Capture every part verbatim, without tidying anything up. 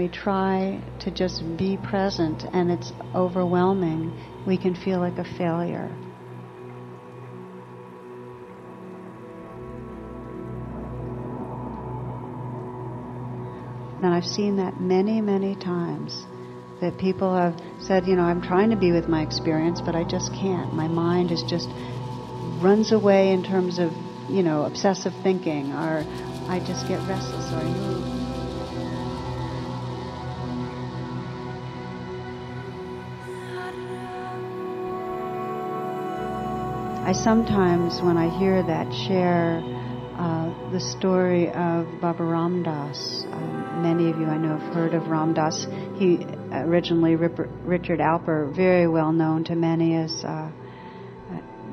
we try to just be present and it's overwhelming, we can feel like a failure. And I've seen that many, many times, that people have said, you know, I'm trying to be with my experience, but I just can't. My mind is just runs away in terms of, you know, obsessive thinking, or I just get restless, or I move. I sometimes, when I hear that share, uh, the story of Baba Ram Dass. Um, many of you I know have heard of Ram Dass. He originally, Richard Alpert, very well known to many as uh,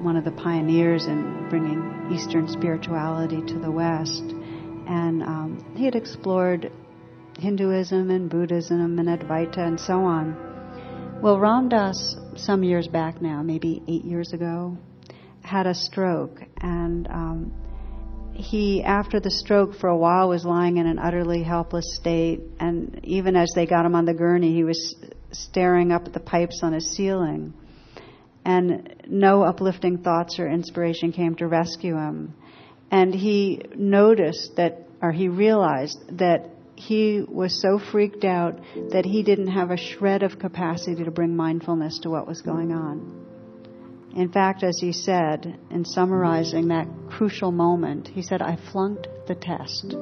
one of the pioneers in bringing Eastern spirituality to the West. And um, he had explored Hinduism and Buddhism and Advaita and so on. Well, Ram Dass, some years back now, maybe eight years ago, had a stroke, and um, he, after the stroke, for a while was lying in an utterly helpless state, and even as they got him on the gurney, he was staring up at the pipes on his ceiling, and no uplifting thoughts or inspiration came to rescue him. And he noticed that, or he realized that he was so freaked out that he didn't have a shred of capacity to bring mindfulness to what was going on. In fact, as he said, in summarizing that crucial moment, he said, I flunked the test.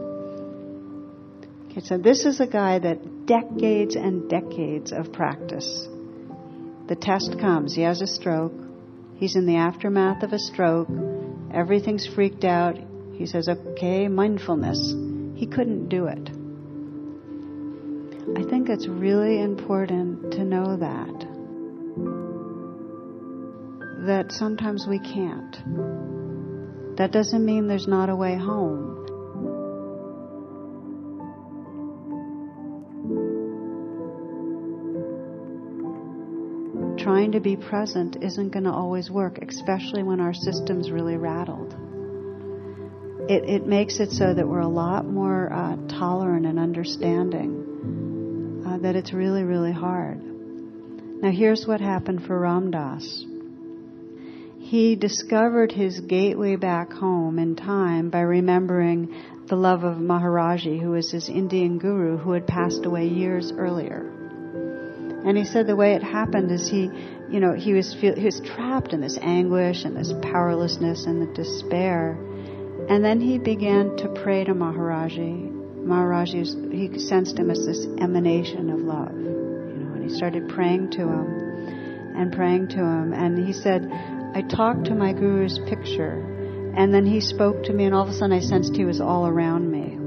Okay, so this is a guy that decades and decades of practice. The test comes. He has a stroke. He's in the aftermath of a stroke. Everything's freaked out. He says, okay, mindfulness. He couldn't do it. I think it's really important to know that. That sometimes we can't. That doesn't mean there's not a way home. Trying to be present isn't going to always work, especially when our system's really rattled. It, it makes it so that we're a lot more uh, tolerant and understanding, uh, that it's really, really hard. Now here's what happened for Ram Dass. He discovered his gateway back home in time by remembering the love of Maharaji, who was his Indian guru who had passed away years earlier. And he said the way it happened is he, you know, he was feel, he was trapped in this anguish and this powerlessness and the despair. And then he began to pray to Maharaji. Maharaji, he sensed him as this emanation of love, you know, and he started praying to him and praying to him. And he said, I talked to my guru's picture, and then he spoke to me, and all of a sudden I sensed he was all around me.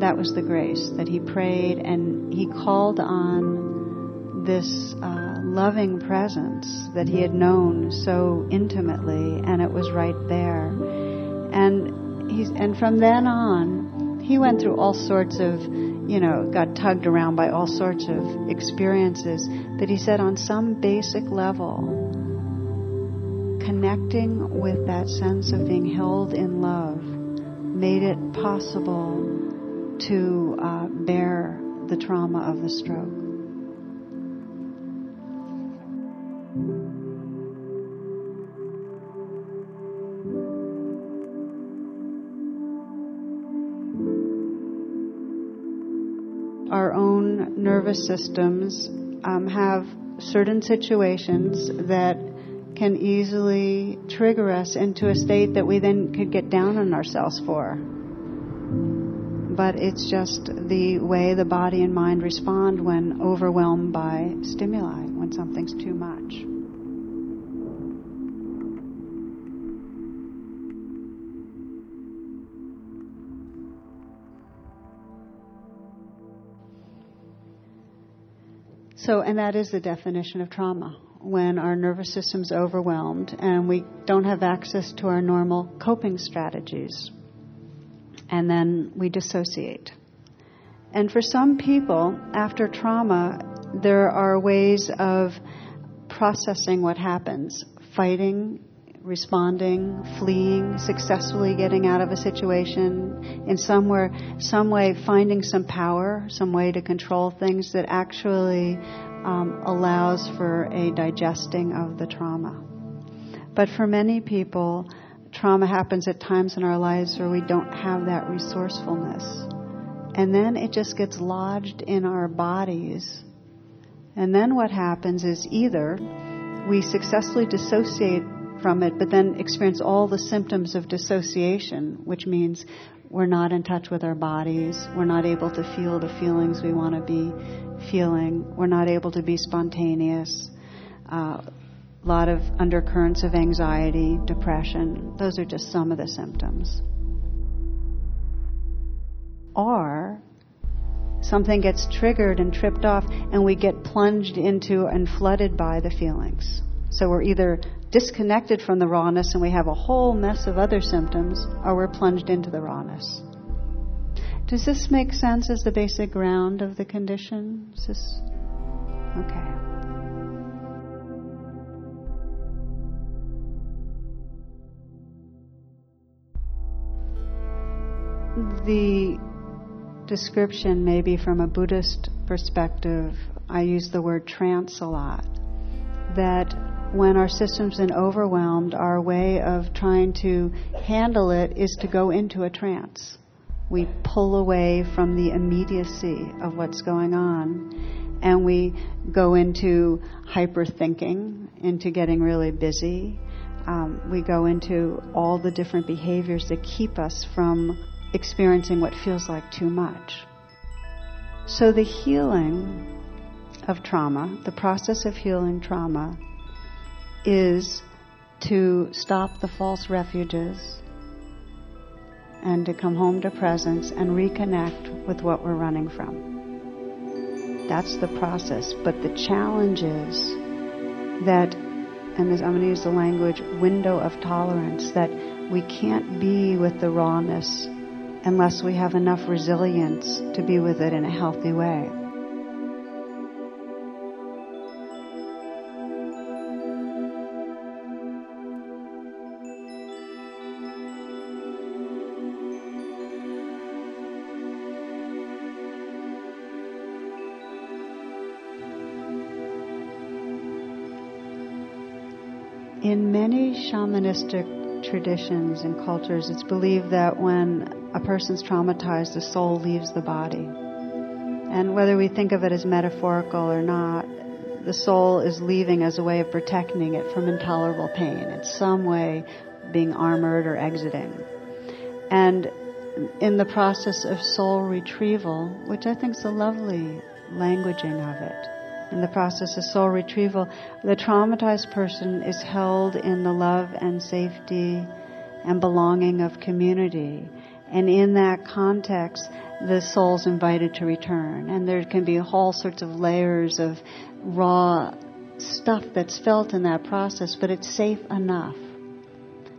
That was the grace, that he prayed, and he called on this uh, loving presence that he had known so intimately, and it was right there. And he's, and from then on, he went through all sorts of, you know, got tugged around by all sorts of experiences, that he said on some basic level, connecting with that sense of being held in love made it possible to uh, bear the trauma of the stroke. Our own nervous systems um, have certain situations that can easily trigger us into a state that we then could get down on ourselves for. But it's just the way the body and mind respond when overwhelmed by stimuli, when something's too much. So, and that is the definition of trauma, when our nervous system's overwhelmed and we don't have access to our normal coping strategies. And then we dissociate. And for some people, after trauma, there are ways of processing what happens, fighting, responding, fleeing, successfully getting out of a situation, in somewhere, some way finding some power, some way to control things that actually um, allows for a digesting of the trauma. But for many people, trauma happens at times in our lives where we don't have that resourcefulness. And then it just gets lodged in our bodies. And then what happens is either we successfully dissociate from it, but then experience all the symptoms of dissociation, which means we're not in touch with our bodies, we're not able to feel the feelings we want to be feeling, we're not able to be spontaneous, uh, a lot of undercurrents of anxiety, depression. Those are just some of the symptoms. Or something gets triggered and tripped off and we get plunged into and flooded by the feelings. So we're either disconnected from the rawness and we have a whole mess of other symptoms, or we're plunged into the rawness. Does this make sense as the basic ground of the condition? Is this okay? The description, maybe from a Buddhist perspective, I use the word trance a lot, that when our system's been overwhelmed, our way of trying to handle it is to go into a trance. We pull away from the immediacy of what's going on, and we go into hyper-thinking, into getting really busy. Um, we go into all the different behaviors that keep us from experiencing what feels like too much. So the healing of trauma, the process of healing trauma, is to stop the false refuges and to come home to presence and reconnect with what we're running from. That's the process. But the challenge is that, and I'm going to use the language window of tolerance, that we can't be with the rawness unless we have enough resilience to be with it in a healthy way. In many shamanistic traditions and cultures, it's believed that when a person's traumatized, the soul leaves the body. And whether we think of it as metaphorical or not, the soul is leaving as a way of protecting it from intolerable pain. It's some way being armored or exiting. And in the process of soul retrieval, which I think is a lovely languaging of it, in the process of soul retrieval, the traumatized person is held in the love and safety and belonging of community. And in that context, the soul's invited to return. And there can be all sorts of layers of raw stuff that's felt in that process, but it's safe enough.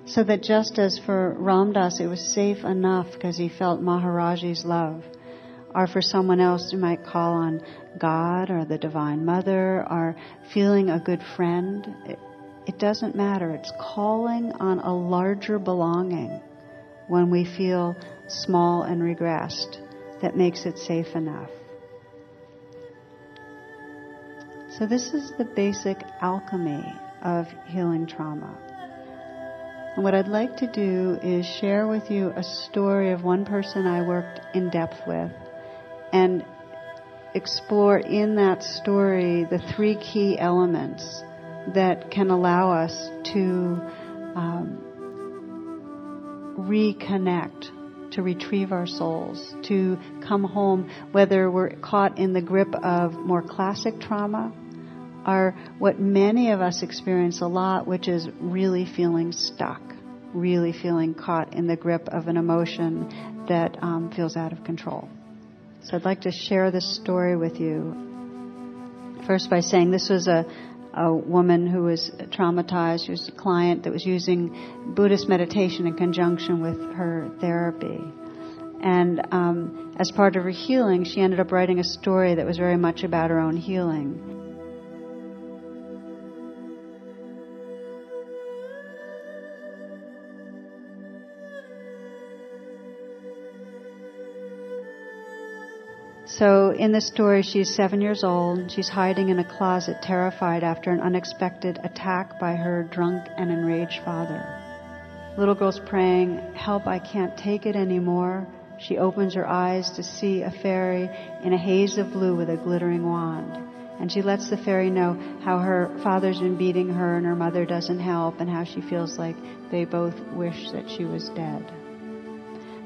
So that just as for Ram Dass, it was safe enough because he felt Maharaji's love, or for someone else you might call on God or the Divine Mother or feeling a good friend, it, it doesn't matter. It's calling on a larger belonging when we feel small and regressed that makes it safe enough. So this is the basic alchemy of healing trauma. And what I'd like to do is share with you a story of one person I worked in depth with, and explore in that story the three key elements that can allow us to um, reconnect, to retrieve our souls, to come home, whether we're caught in the grip of more classic trauma or what many of us experience a lot, which is really feeling stuck, really feeling caught in the grip of an emotion that um, feels out of control. So I'd like to share this story with you. First by saying this was a, a woman who was traumatized. She was a client that was using Buddhist meditation in conjunction with her therapy. And um, as part of her healing, she ended up writing a story that was very much about her own healing. So in the story, she's seven years old. She's hiding in a closet, terrified after an unexpected attack by her drunk and enraged father. Little girl's praying, "Help, I can't take it anymore." She opens her eyes to see a fairy in a haze of blue with a glittering wand. And she lets the fairy know how her father's been beating her and her mother doesn't help, and how she feels like they both wish that she was dead.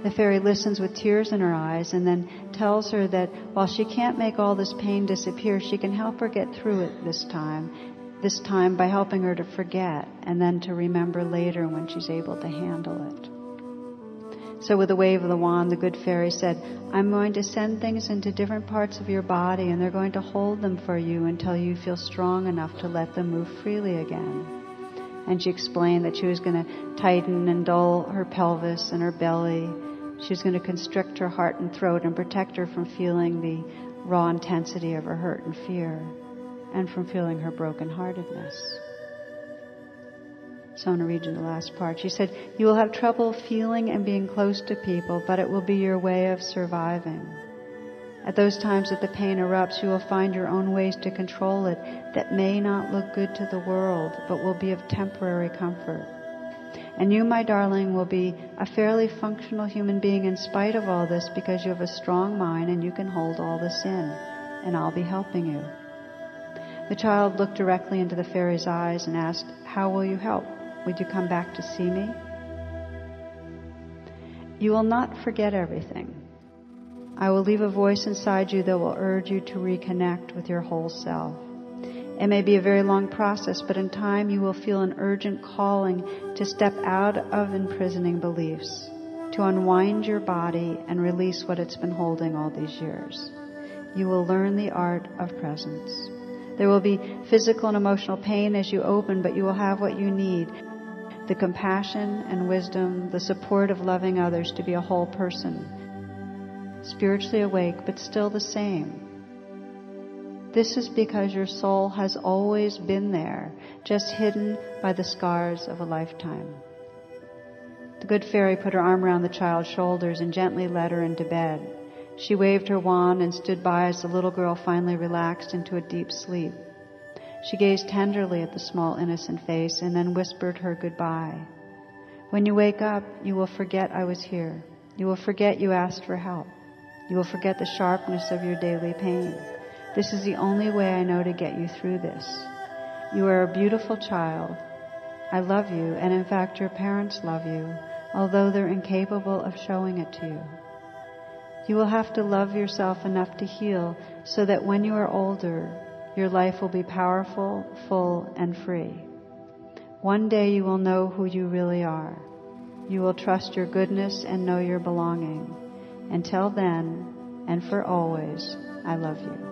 The fairy listens with tears in her eyes and then tells her that while she can't make all this pain disappear, she can help her get through it this time, this time by helping her to forget and then to remember later when she's able to handle it. So with a wave of the wand, the good fairy said, "I'm going to send things into different parts of your body, and they're going to hold them for you until you feel strong enough to let them move freely again." And she explained that she was going to tighten and dull her pelvis and her belly. She was going to constrict her heart and throat and protect her from feeling the raw intensity of her hurt and fear, and from feeling her brokenheartedness. So I'm going to read you the last part. She said, "You will have trouble feeling and being close to people, but it will be your way of surviving. At those times that the pain erupts, you will find your own ways to control it that may not look good to the world, but will be of temporary comfort. And you, my darling, will be a fairly functional human being in spite of all this, because you have a strong mind and you can hold all this in, and I'll be helping you." The child looked directly into the fairy's eyes and asked, "How will you help? Would you come back to see me?" "You will not forget everything. I will leave a voice inside you that will urge you to reconnect with your whole self. It may be a very long process, but in time you will feel an urgent calling to step out of imprisoning beliefs, to unwind your body and release what it's been holding all these years. You will learn the art of presence. There will be physical and emotional pain as you open, but you will have what you need, the compassion and wisdom, the support of loving others to be a whole person, spiritually awake, but still the same. This is because your soul has always been there, just hidden by the scars of a lifetime." The good fairy put her arm around the child's shoulders and gently led her into bed. She waved her wand and stood by as the little girl finally relaxed into a deep sleep. She gazed tenderly at the small, innocent face and then whispered her goodbye. "When you wake up, you will forget I was here. You will forget you asked for help. You will forget the sharpness of your daily pain. This is the only way I know to get you through this. You are a beautiful child. I love you, and in fact your parents love you, although they're incapable of showing it to you. You will have to love yourself enough to heal, so that when you are older, your life will be powerful, full, and free. One day you will know who you really are. You will trust your goodness and know your belonging. Until then, and for always, I love you."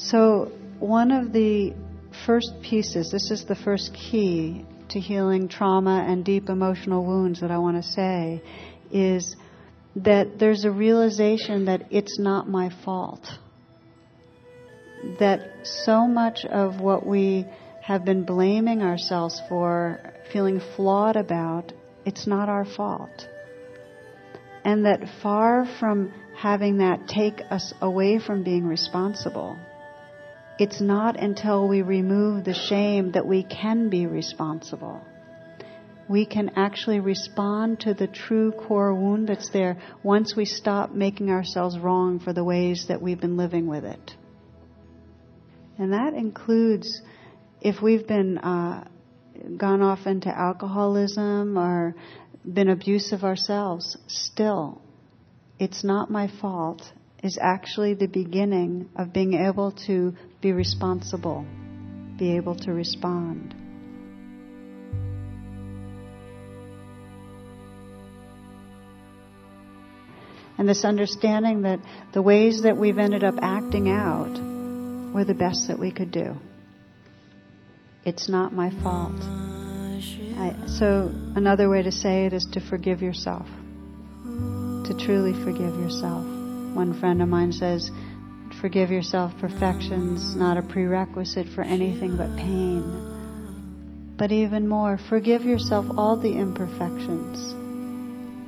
So one of the first pieces, this is the first key to healing trauma and deep emotional wounds that I want to say, is that there's a realization that it's not my fault. That so much of what we have been blaming ourselves for, feeling flawed about, it's not our fault. And that far from having that take us away from being responsible, it's not until we remove the shame that we can be responsible. We can actually respond to the true core wound that's there once we stop making ourselves wrong for the ways that we've been living with it. And that includes if we've been uh, gone off into alcoholism or been abusive ourselves, still, "it's not my fault" is actually the beginning of being able to be responsible, be able to respond. and this understanding that the ways that we've ended up acting out were the best that we could do. It's not my fault. I, so another way to say it is to forgive yourself, to truly forgive yourself. One friend of mine says, forgive yourself, perfection's not a prerequisite for anything but pain. But even more, forgive yourself all the imperfections.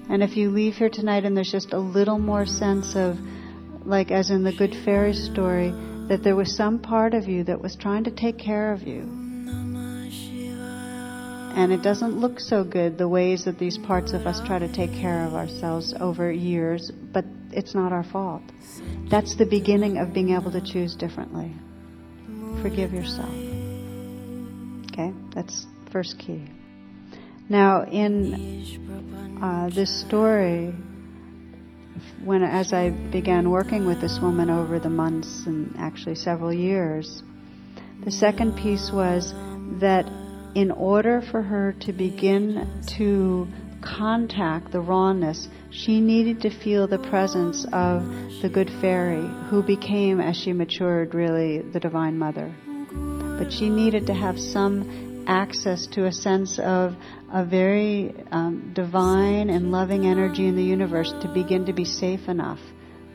And if you leave here tonight and there's just a little more sense of, like as in the Good Fairy story, that there was some part of you that was trying to take care of you. And it doesn't look so good, the ways that these parts of us try to take care of ourselves over years, but it's not our fault. That's the beginning of being able to choose differently. Forgive yourself. Okay, that's first key. Now, in uh, this story, when as I began working with this woman over the months and actually several years, the second piece was that in order for her to begin to contact the rawness, she needed to feel the presence of the Good Fairy, who became, as she matured, really the Divine Mother. But she needed to have some access to a sense of a very um, divine and loving energy in the universe to begin to be safe enough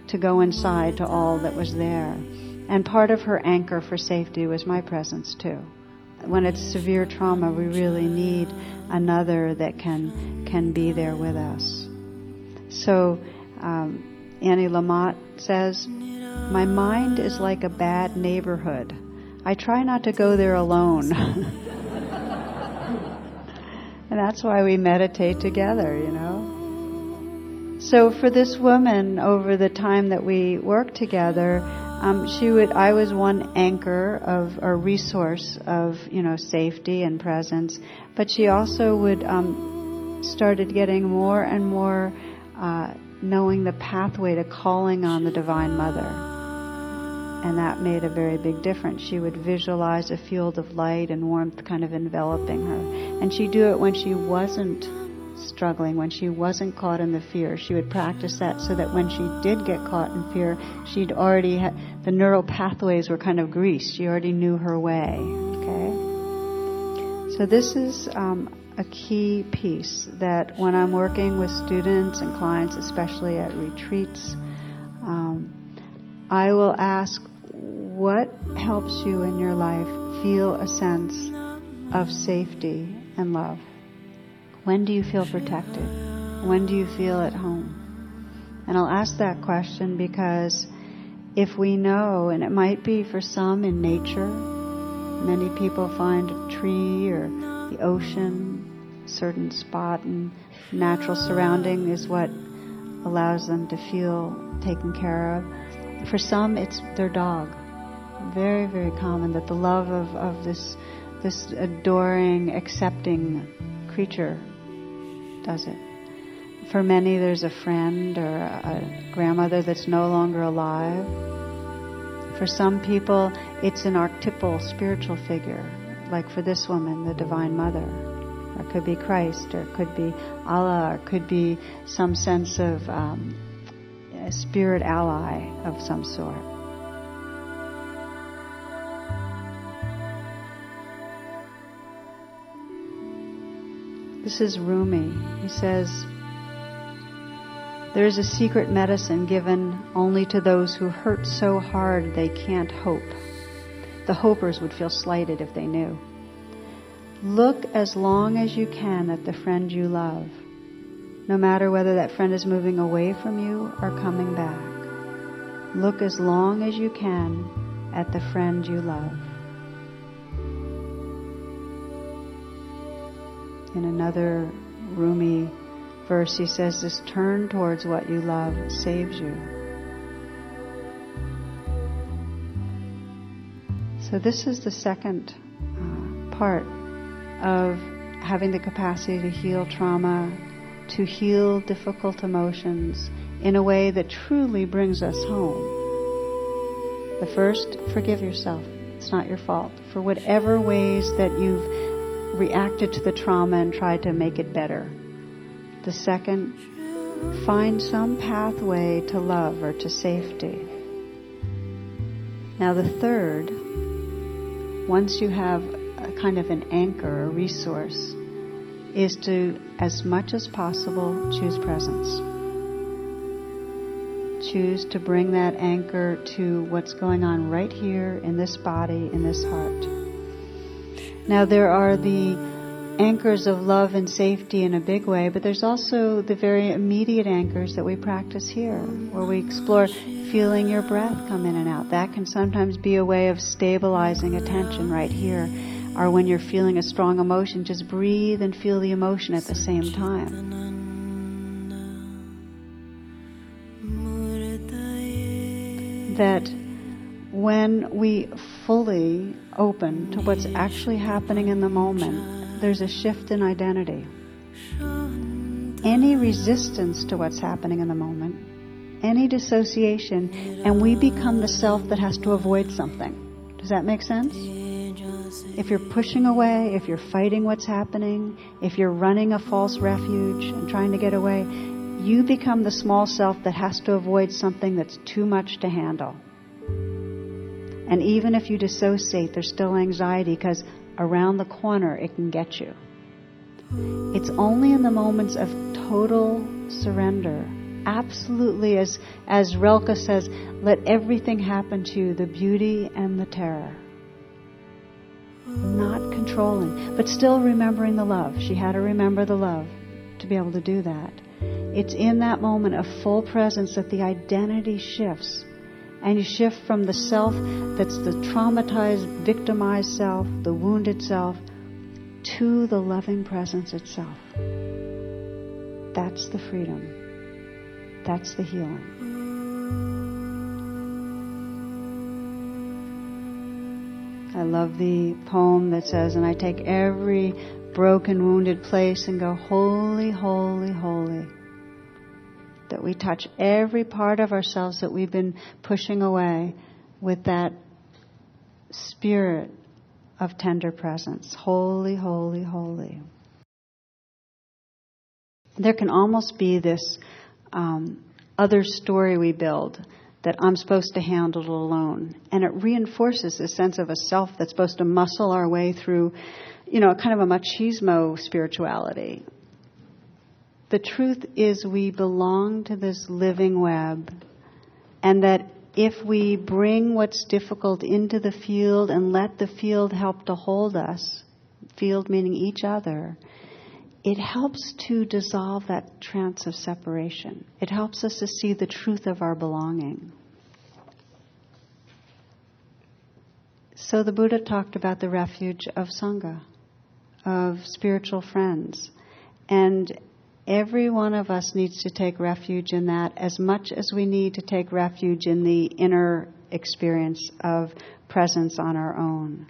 to go inside to all that was there. And part of her anchor for safety was my presence too. When it's severe trauma, we really need another that can can be there with us. So um, Annie Lamott says, my mind is like a bad neighborhood. I try not to go there alone. And that's why we meditate together, you know. So for this woman, over the time that we worked together, Um, she would. I was one anchor of a resource of, you know, safety and presence, but she also would um, started getting more and more uh, knowing the pathway to calling on the Divine Mother, and that made a very big difference. She would visualize a field of light and warmth kind of enveloping her, and she'd do it when she wasn't struggling, when she wasn't caught in the fear. She would practice that so that when she did get caught in fear, she'd already ha- the neural pathways were kind of greased. She already knew her way. Okay, so this is um, a key piece that when I'm working with students and clients, especially at retreats, um, I will ask, what helps you in your life feel a sense of safety and love? When do you feel protected? When do you feel at home? And I'll ask that question because if we know, and it might be for some in nature, many people find a tree or the ocean, a certain spot, and natural surrounding is what allows them to feel taken care of. For some, it's their dog. Very, very common that the love of, of this, this adoring, accepting creature does it. For many, there's a friend or a grandmother that's no longer alive. For some people, it's an archetypal spiritual figure, like for this woman, the Divine Mother. Or it could be Christ, or it could be Allah, or it could be some sense of um, a spirit ally of some sort. This is Rumi. He says, there is a secret medicine given only to those who hurt so hard they can't hope. The hopers would feel slighted if they knew. Look as long as you can at the friend you love, no matter whether that friend is moving away from you or coming back. Look as long as you can at the friend you love. In another Rumi verse, he says, this turn towards what you love saves you. So this is the second uh, part of having the capacity to heal trauma, to heal difficult emotions in a way that truly brings us home. The first, forgive yourself. It's not your fault. For whatever ways that you've reacted to the trauma and tried to make it better. The second, find some pathway to love or to safety. Now the third, once you have a kind of an anchor, a resource, is to, as much as possible, choose presence. Choose to bring that anchor to what's going on right here in this body, in this heart. Now there are the anchors of love and safety in a big way, but there's also the very immediate anchors that we practice here, where we explore feeling your breath come in and out. That can sometimes be a way of stabilizing attention right here. Or when you're feeling a strong emotion, just breathe and feel the emotion at the same time. That when we fully open to what's actually happening in the moment, there's a shift in identity. Any resistance to what's happening in the moment, any dissociation, and we become the self that has to avoid something. Does that make sense? If you're pushing away, if you're fighting what's happening, if you're running a false refuge and trying to get away, you become the small self that has to avoid something that's too much to handle. And even if you dissociate, there's still anxiety because around the corner it can get you. It's only in the moments of total surrender, absolutely, as, as Rilke says, let everything happen to you, the beauty and the terror. Not controlling, but still remembering the love. She had to remember the love to be able to do that. It's in that moment of full presence that the identity shifts. And you shift from the self that's the traumatized, victimized self, the wounded self, to the loving presence itself. That's the freedom. That's the healing. I love the poem that says, and I take every broken, wounded place and go, holy, holy, holy. That we touch every part of ourselves that we've been pushing away with that spirit of tender presence. Holy, holy, holy. There can almost be this um, other story we build that I'm supposed to handle it alone. And it reinforces this sense of a self that's supposed to muscle our way through, you know, kind of a machismo spirituality. The truth is we belong to this living web, and that if we bring what's difficult into the field and let the field help to hold us, field meaning each other, it helps to dissolve that trance of separation. It helps us to see the truth of our belonging. So the Buddha talked about the refuge of Sangha, of spiritual friends. And every one of us needs to take refuge in that as much as we need to take refuge in the inner experience of presence on our own.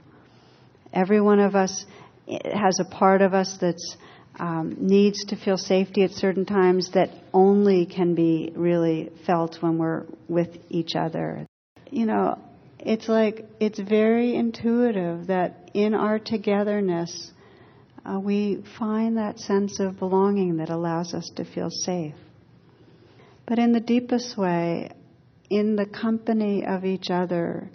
Every one of us has a part of us that's Um, needs to feel safety at certain times that only can be really felt when we're with each other. You know, it's like, it's very intuitive that in our togetherness, uh, we find that sense of belonging that allows us to feel safe. But in the deepest way, in the company of each other,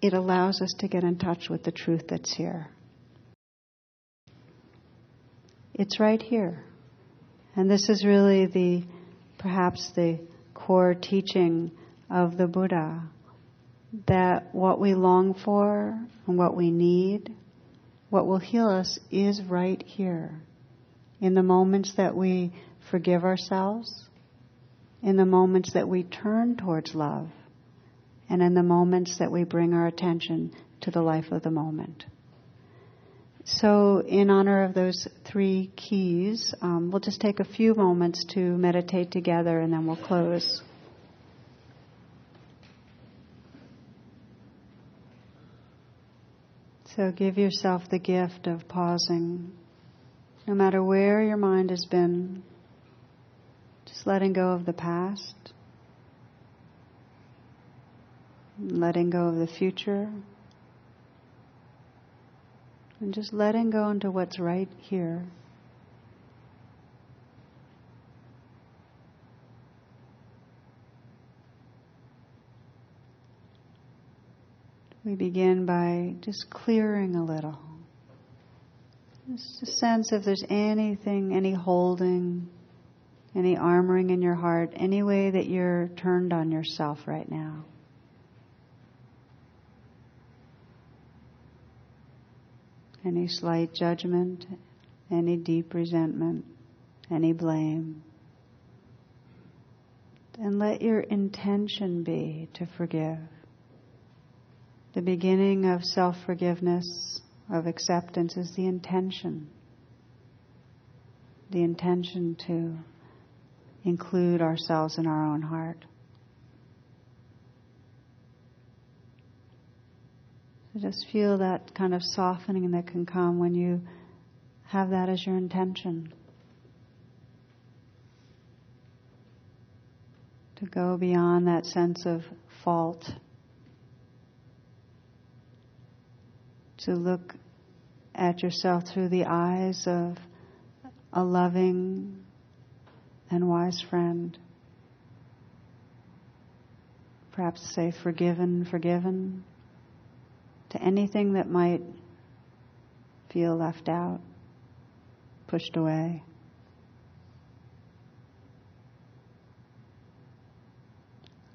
it allows us to get in touch with the truth that's here. It's right here. And this is really the, perhaps the core teaching of the Buddha, that what we long for and what we need, what will heal us, is right here. In the moments that we forgive ourselves, in the moments that we turn towards love, and in the moments that we bring our attention to the life of the moment. So in honor of those three keys, um, we'll just take a few moments to meditate together and then we'll close. So give yourself the gift of pausing. No matter where your mind has been, just letting go of the past, letting go of the future, and just letting go into what's right here. we begin by just clearing a little. Just a sense if there's anything, any holding, any armoring in your heart, any way that you're turned on yourself right now. Any slight judgment, any deep resentment, any blame. And let your intention be to forgive. The beginning of self-forgiveness, of acceptance, is the intention. The intention to include ourselves in our own heart. So just feel that kind of softening that can come when you have that as your intention. To go beyond that sense of fault. To look at yourself through the eyes of a loving and wise friend. Perhaps say forgiven, forgiven. To anything that might feel left out, pushed away.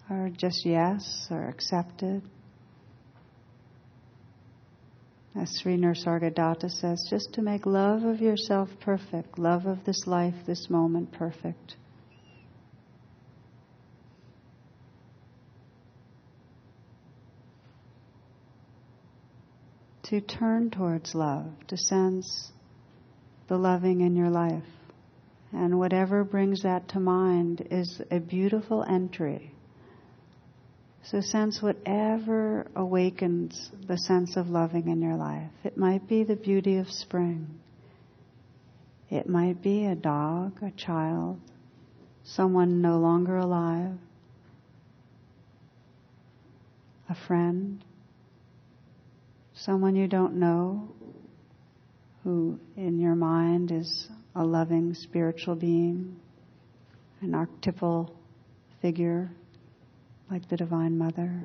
Or just yes, or accepted. As Sri Nisargadatta says, just to make love of yourself perfect, love of this life, this moment perfect. To turn towards love, to sense the loving in your life. And whatever brings that to mind is a beautiful entry. So sense whatever awakens the sense of loving in your life. It might be the beauty of spring. It might be a dog, a child, someone no longer alive, a friend. Someone you don't know, who in your mind is a loving spiritual being, an archetypal figure like the Divine Mother.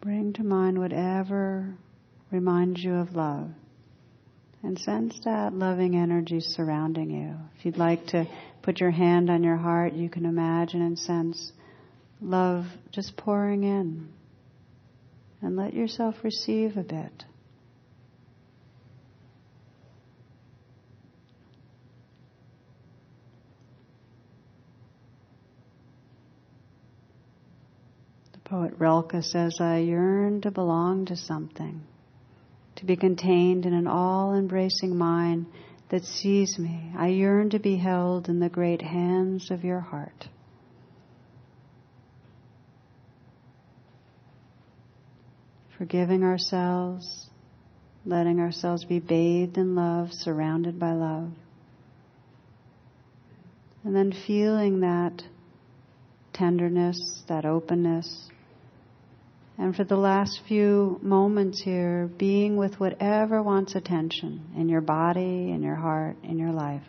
Bring to mind whatever reminds you of love. And sense that loving energy surrounding you. If you'd like to put your hand on your heart, you can imagine and sense love just pouring in. And let yourself receive a bit. The poet Rilke says, "I yearn to belong to something, to be contained in an all-embracing mind that sees me. I yearn to be held in the great hands of your heart." Forgiving ourselves, letting ourselves be bathed in love, surrounded by love. And then feeling that tenderness, that openness. And for the last few moments here, being with whatever wants attention in your body, in your heart, in your life.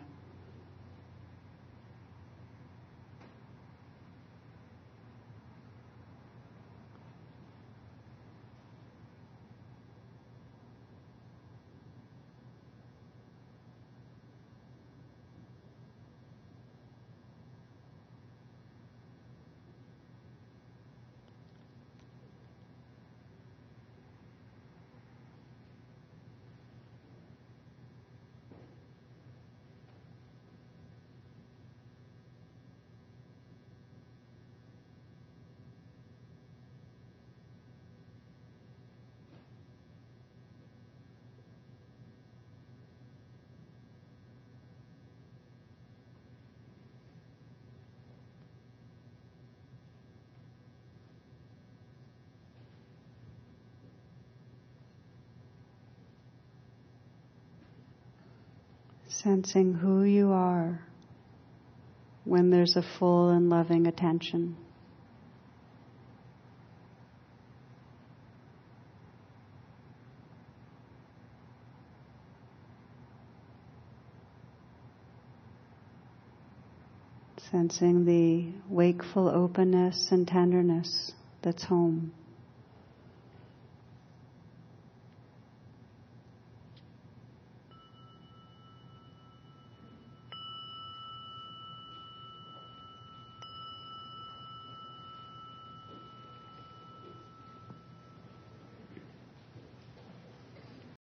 Sensing who you are when there's a full and loving attention. Sensing the wakeful openness and tenderness that's home.